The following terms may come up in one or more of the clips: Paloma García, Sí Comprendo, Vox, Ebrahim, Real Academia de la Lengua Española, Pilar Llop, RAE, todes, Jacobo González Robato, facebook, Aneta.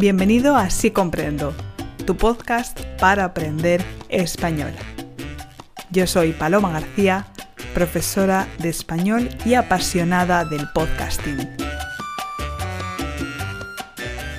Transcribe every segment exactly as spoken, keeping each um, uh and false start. Bienvenido a Sí Comprendo, tu podcast para aprender español. Yo soy Paloma García, profesora de español y apasionada del podcasting.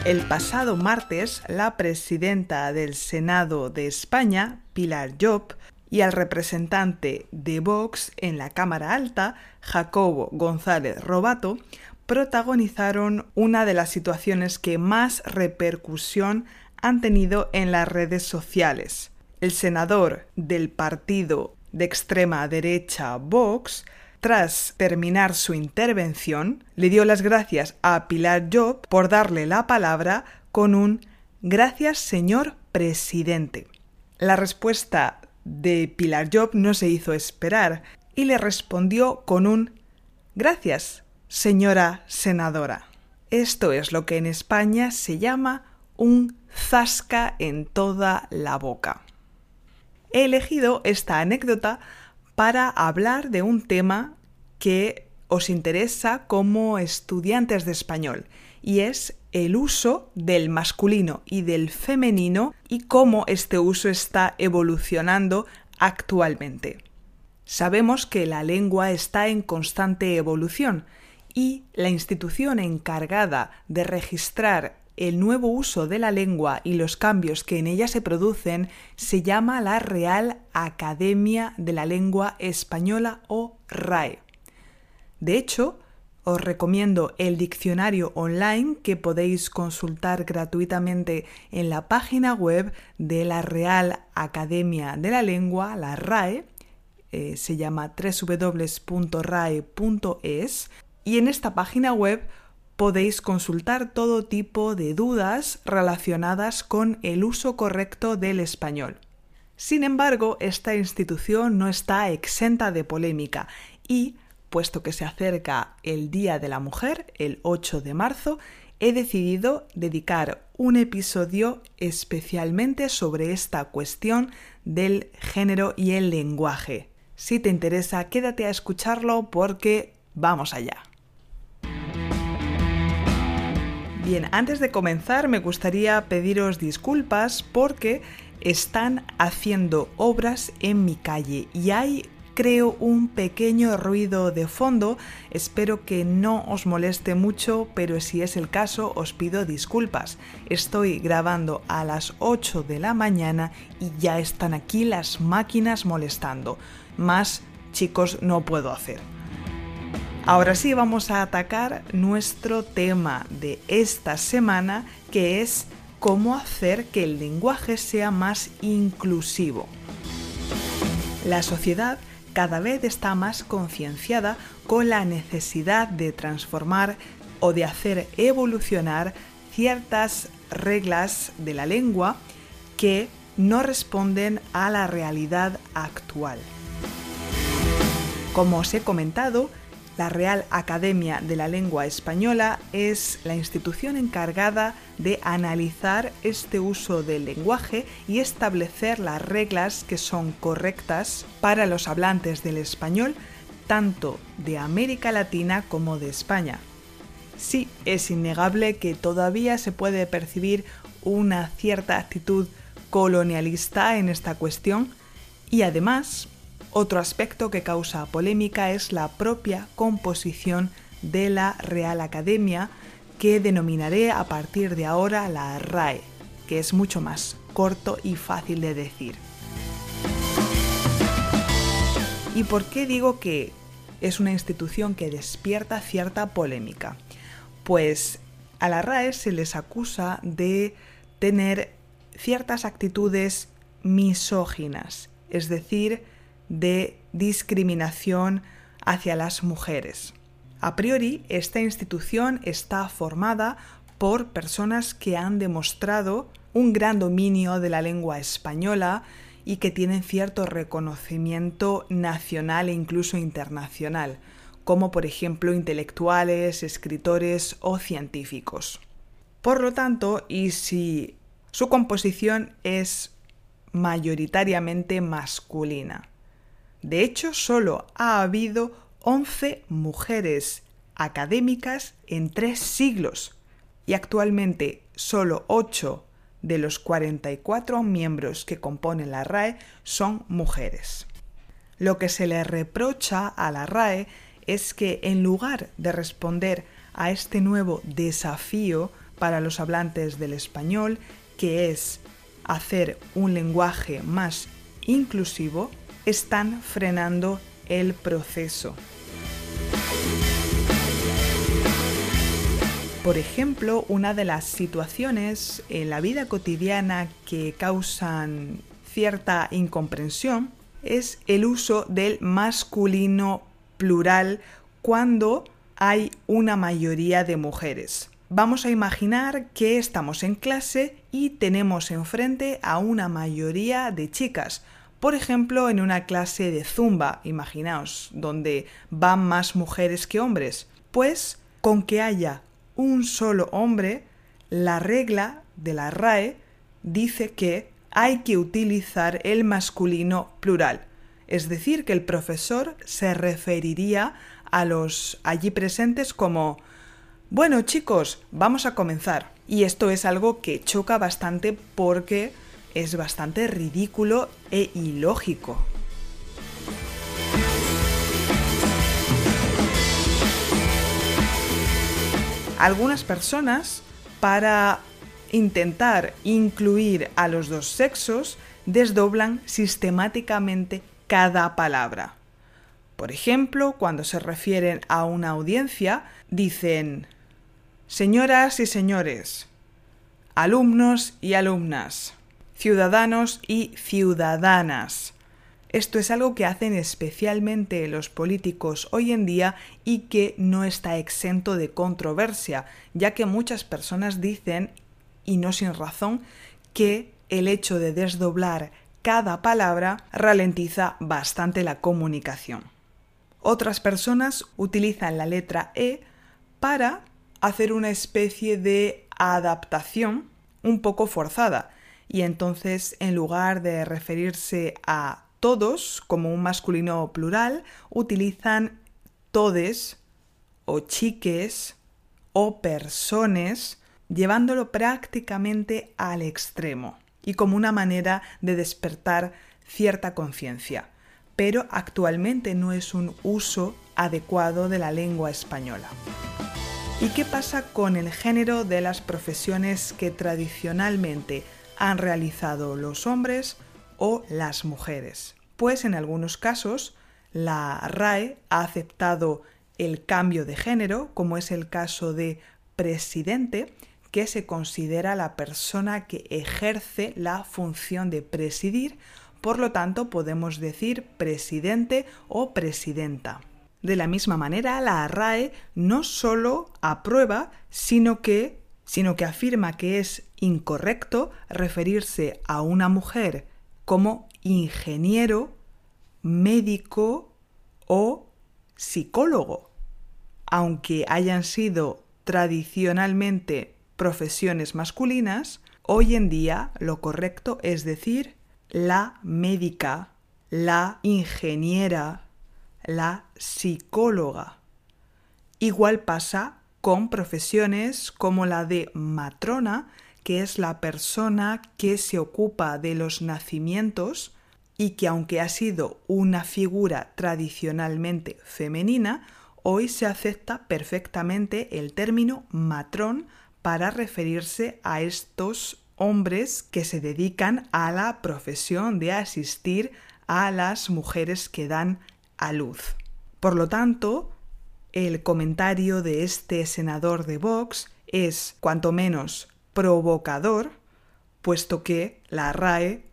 El pasado martes, la presidenta del Senado de España, Pilar Llop, y al representante de Vox en la Cámara Alta, Jacobo González Robato, protagonizaron una de las situaciones que más repercusión han tenido en las redes sociales. El senador del partido de extrema derecha Vox, tras terminar su intervención, le dio las gracias a Pilar Llop por darle la palabra con un «Gracias, señor presidente». La respuesta de Pilar Llop no se hizo esperar y le respondió con un «Gracias, señora senadora». Esto es lo que en España se llama un zasca en toda la boca. He elegido esta anécdota para hablar de un tema que os interesa como estudiantes de español y es el uso del masculino y del femenino y cómo este uso está evolucionando actualmente. Sabemos que la lengua está en constante evolución y la institución encargada de registrar el nuevo uso de la lengua y los cambios que en ella se producen se llama la Real Academia de la Lengua Española o R A E. De hecho, os recomiendo el diccionario online que podéis consultar gratuitamente en la página web de la Real Academia de la Lengua, la R A E, eh, se llama doble u doble u doble u punto r a e punto e s, y en esta página web podéis consultar todo tipo de dudas relacionadas con el uso correcto del español. Sin embargo, esta institución no está exenta de polémica y, puesto que se acerca el Día de la Mujer, el ocho de marzo, he decidido dedicar un episodio especialmente sobre esta cuestión del género y el lenguaje. Si te interesa, quédate a escucharlo porque ¡vamos allá! Bien, antes de comenzar me gustaría pediros disculpas porque están haciendo obras en mi calle y hay, creo, un pequeño ruido de fondo. Espero que no os moleste mucho, pero si es el caso os pido disculpas. Estoy grabando a las ocho de la mañana y ya están aquí las máquinas molestando. Más, chicos, no puedo hacer. Ahora sí, vamos a atacar nuestro tema de esta semana, que es cómo hacer que el lenguaje sea más inclusivo. La sociedad cada vez está más concienciada con la necesidad de transformar o de hacer evolucionar ciertas reglas de la lengua que no responden a la realidad actual. Como os he comentado, la Real Academia de la Lengua Española es la institución encargada de analizar este uso del lenguaje y establecer las reglas que son correctas para los hablantes del español, tanto de América Latina como de España. Sí, es innegable que todavía se puede percibir una cierta actitud colonialista en esta cuestión y además, otro aspecto que causa polémica es la propia composición de la Real Academia, que denominaré a partir de ahora la R A E, que es mucho más corto y fácil de decir. ¿Y por qué digo que es una institución que despierta cierta polémica? Pues a la R A E se les acusa de tener ciertas actitudes misóginas, es decir, de discriminación hacia las mujeres. A priori, esta institución está formada por personas que han demostrado un gran dominio de la lengua española y que tienen cierto reconocimiento nacional e incluso internacional, como por ejemplo intelectuales, escritores o científicos. Por lo tanto, y si su composición es mayoritariamente masculina, de hecho, solo ha habido once mujeres académicas en tres siglos, y actualmente solo ocho de los cuarenta y cuatro miembros que componen la R A E son mujeres. Lo que se le reprocha a la R A E es que, en lugar de responder a este nuevo desafío para los hablantes del español, que es hacer un lenguaje más inclusivo, están frenando el proceso. Por ejemplo, una de las situaciones en la vida cotidiana que causan cierta incomprensión es el uso del masculino plural cuando hay una mayoría de mujeres. Vamos a imaginar que estamos en clase y tenemos enfrente a una mayoría de chicas. Por ejemplo, en una clase de zumba, imaginaos, donde van más mujeres que hombres. Pues con que haya un solo hombre, la regla de la R A E dice que hay que utilizar el masculino plural. Es decir, que el profesor se referiría a los allí presentes como: bueno, chicos, vamos a comenzar. Y esto es algo que choca bastante porque es bastante ridículo e ilógico. Algunas personas, para intentar incluir a los dos sexos, desdoblan sistemáticamente cada palabra. Por ejemplo, cuando se refieren a una audiencia, dicen: señoras y señores, alumnos y alumnas, ciudadanos y ciudadanas. Esto es algo que hacen especialmente los políticos hoy en día y que no está exento de controversia, ya que muchas personas dicen, y no sin razón, que el hecho de desdoblar cada palabra ralentiza bastante la comunicación. Otras personas utilizan la letra E para hacer una especie de adaptación un poco forzada, y entonces, en lugar de referirse a todos como un masculino plural, utilizan todes o chiques o personas, llevándolo prácticamente al extremo y como una manera de despertar cierta conciencia. Pero actualmente no es un uso adecuado de la lengua española. ¿Y qué pasa con el género de las profesiones que tradicionalmente han realizado los hombres o las mujeres? Pues en algunos casos la R A E ha aceptado el cambio de género, como es el caso de presidente, que se considera la persona que ejerce la función de presidir, por lo tanto podemos decir presidente o presidenta. De la misma manera, la R A E no solo aprueba, sino que, sino que afirma que es incorrecto referirse a una mujer como ingeniero, médico o psicólogo, aunque hayan sido tradicionalmente profesiones masculinas. Hoy en día lo correcto es decir la médica, la ingeniera, la psicóloga. Igual pasa con profesiones como la de matrona, que es la persona que se ocupa de los nacimientos y que, aunque ha sido una figura tradicionalmente femenina, hoy se acepta perfectamente el término matrón para referirse a estos hombres que se dedican a la profesión de asistir a las mujeres que dan a luz. Por lo tanto, el comentario de este senador de Vox es cuanto menos provocador, puesto que la R A E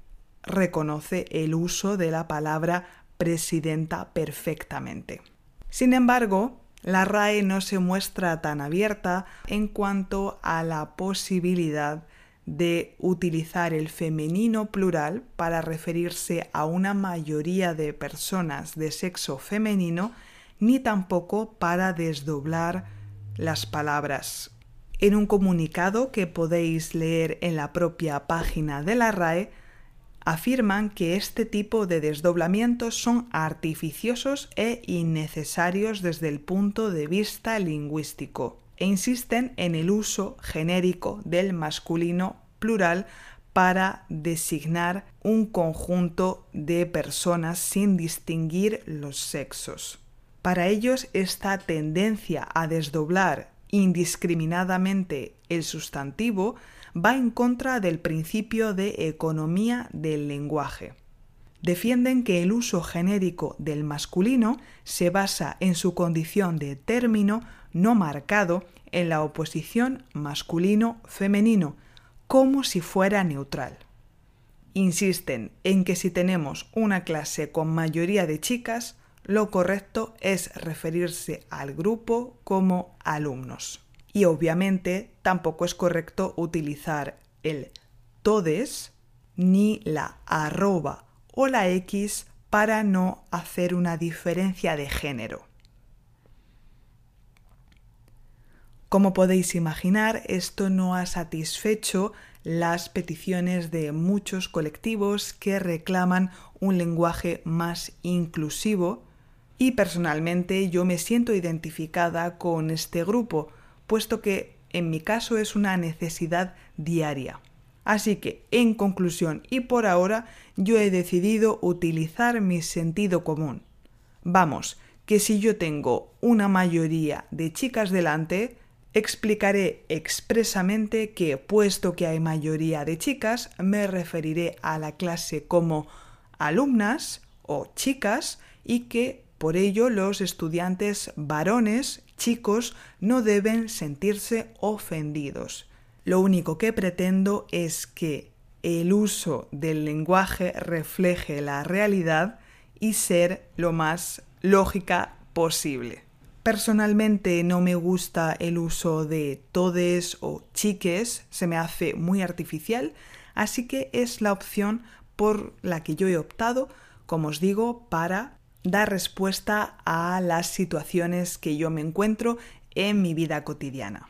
reconoce el uso de la palabra presidenta perfectamente. Sin embargo, la R A E no se muestra tan abierta en cuanto a la posibilidad de utilizar el femenino plural para referirse a una mayoría de personas de sexo femenino, ni tampoco para desdoblar las palabras. En un comunicado que podéis leer en la propia página de la R A E, afirman que este tipo de desdoblamientos son artificiosos e innecesarios desde el punto de vista lingüístico. e insisten en el uso genérico del masculino plural para designar un conjunto de personas sin distinguir los sexos. Para ellos, esta tendencia a desdoblar indiscriminadamente el sustantivo va en contra del principio de economía del lenguaje. Defienden que el uso genérico del masculino se basa en su condición de término no marcado en la oposición masculino-femenino, como si fuera neutral. Insisten en que si tenemos una clase con mayoría de chicas, lo correcto es referirse al grupo como alumnos. Y obviamente tampoco es correcto utilizar el todes ni la arroba o la X para no hacer una diferencia de género. Como podéis imaginar, esto no ha satisfecho las peticiones de muchos colectivos que reclaman un lenguaje más inclusivo, y personalmente yo me siento identificada con este grupo, puesto que en mi caso es una necesidad diaria. Así que, en conclusión y por ahora, yo he decidido utilizar mi sentido común. Vamos, que si yo tengo una mayoría de chicas delante, explicaré expresamente que, puesto que hay mayoría de chicas, me referiré a la clase como alumnas o chicas y que, por ello, los estudiantes varones, chicos, no deben sentirse ofendidos. Lo único que pretendo es que el uso del lenguaje refleje la realidad y ser lo más lógica posible. Personalmente no me gusta el uso de todes o chiques, se me hace muy artificial, así que es la opción por la que yo he optado, como os digo, para dar respuesta a las situaciones que yo me encuentro en mi vida cotidiana.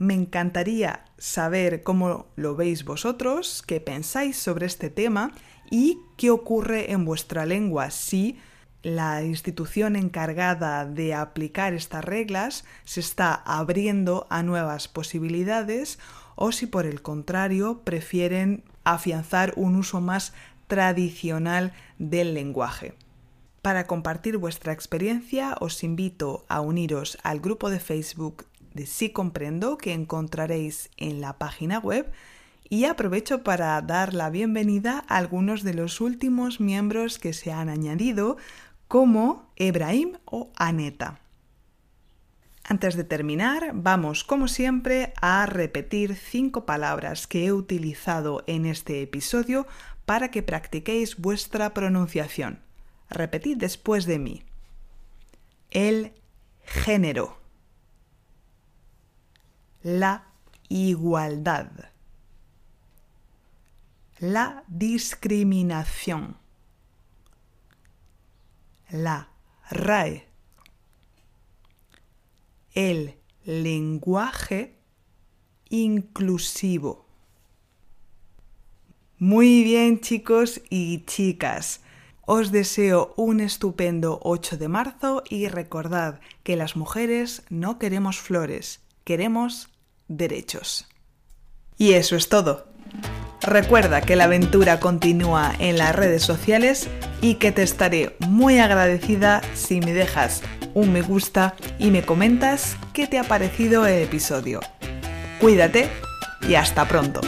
Me encantaría saber cómo lo veis vosotros, qué pensáis sobre este tema y qué ocurre en vuestra lengua si la institución encargada de aplicar estas reglas se está abriendo a nuevas posibilidades o si por el contrario prefieren afianzar un uso más tradicional del lenguaje. Para compartir vuestra experiencia os invito a uniros al grupo de Facebook de Sí Comprendo que encontraréis en la página web. Y aprovecho para dar la bienvenida a algunos de los últimos miembros que se han añadido, como Ebrahim o Aneta. Antes de terminar, vamos como siempre a repetir cinco palabras que he utilizado en este episodio para que practiquéis vuestra pronunciación. Repetid después de mí. El género. La igualdad. La discriminación. La R A E. El lenguaje inclusivo. Muy bien, chicos y chicas. Os deseo un estupendo ocho de marzo y recordad que las mujeres no queremos flores, queremos derechos. Y eso es todo. Recuerda que la aventura continúa en las redes sociales y que te estaré muy agradecida si me dejas un me gusta y me comentas qué te ha parecido el episodio. Cuídate y hasta pronto.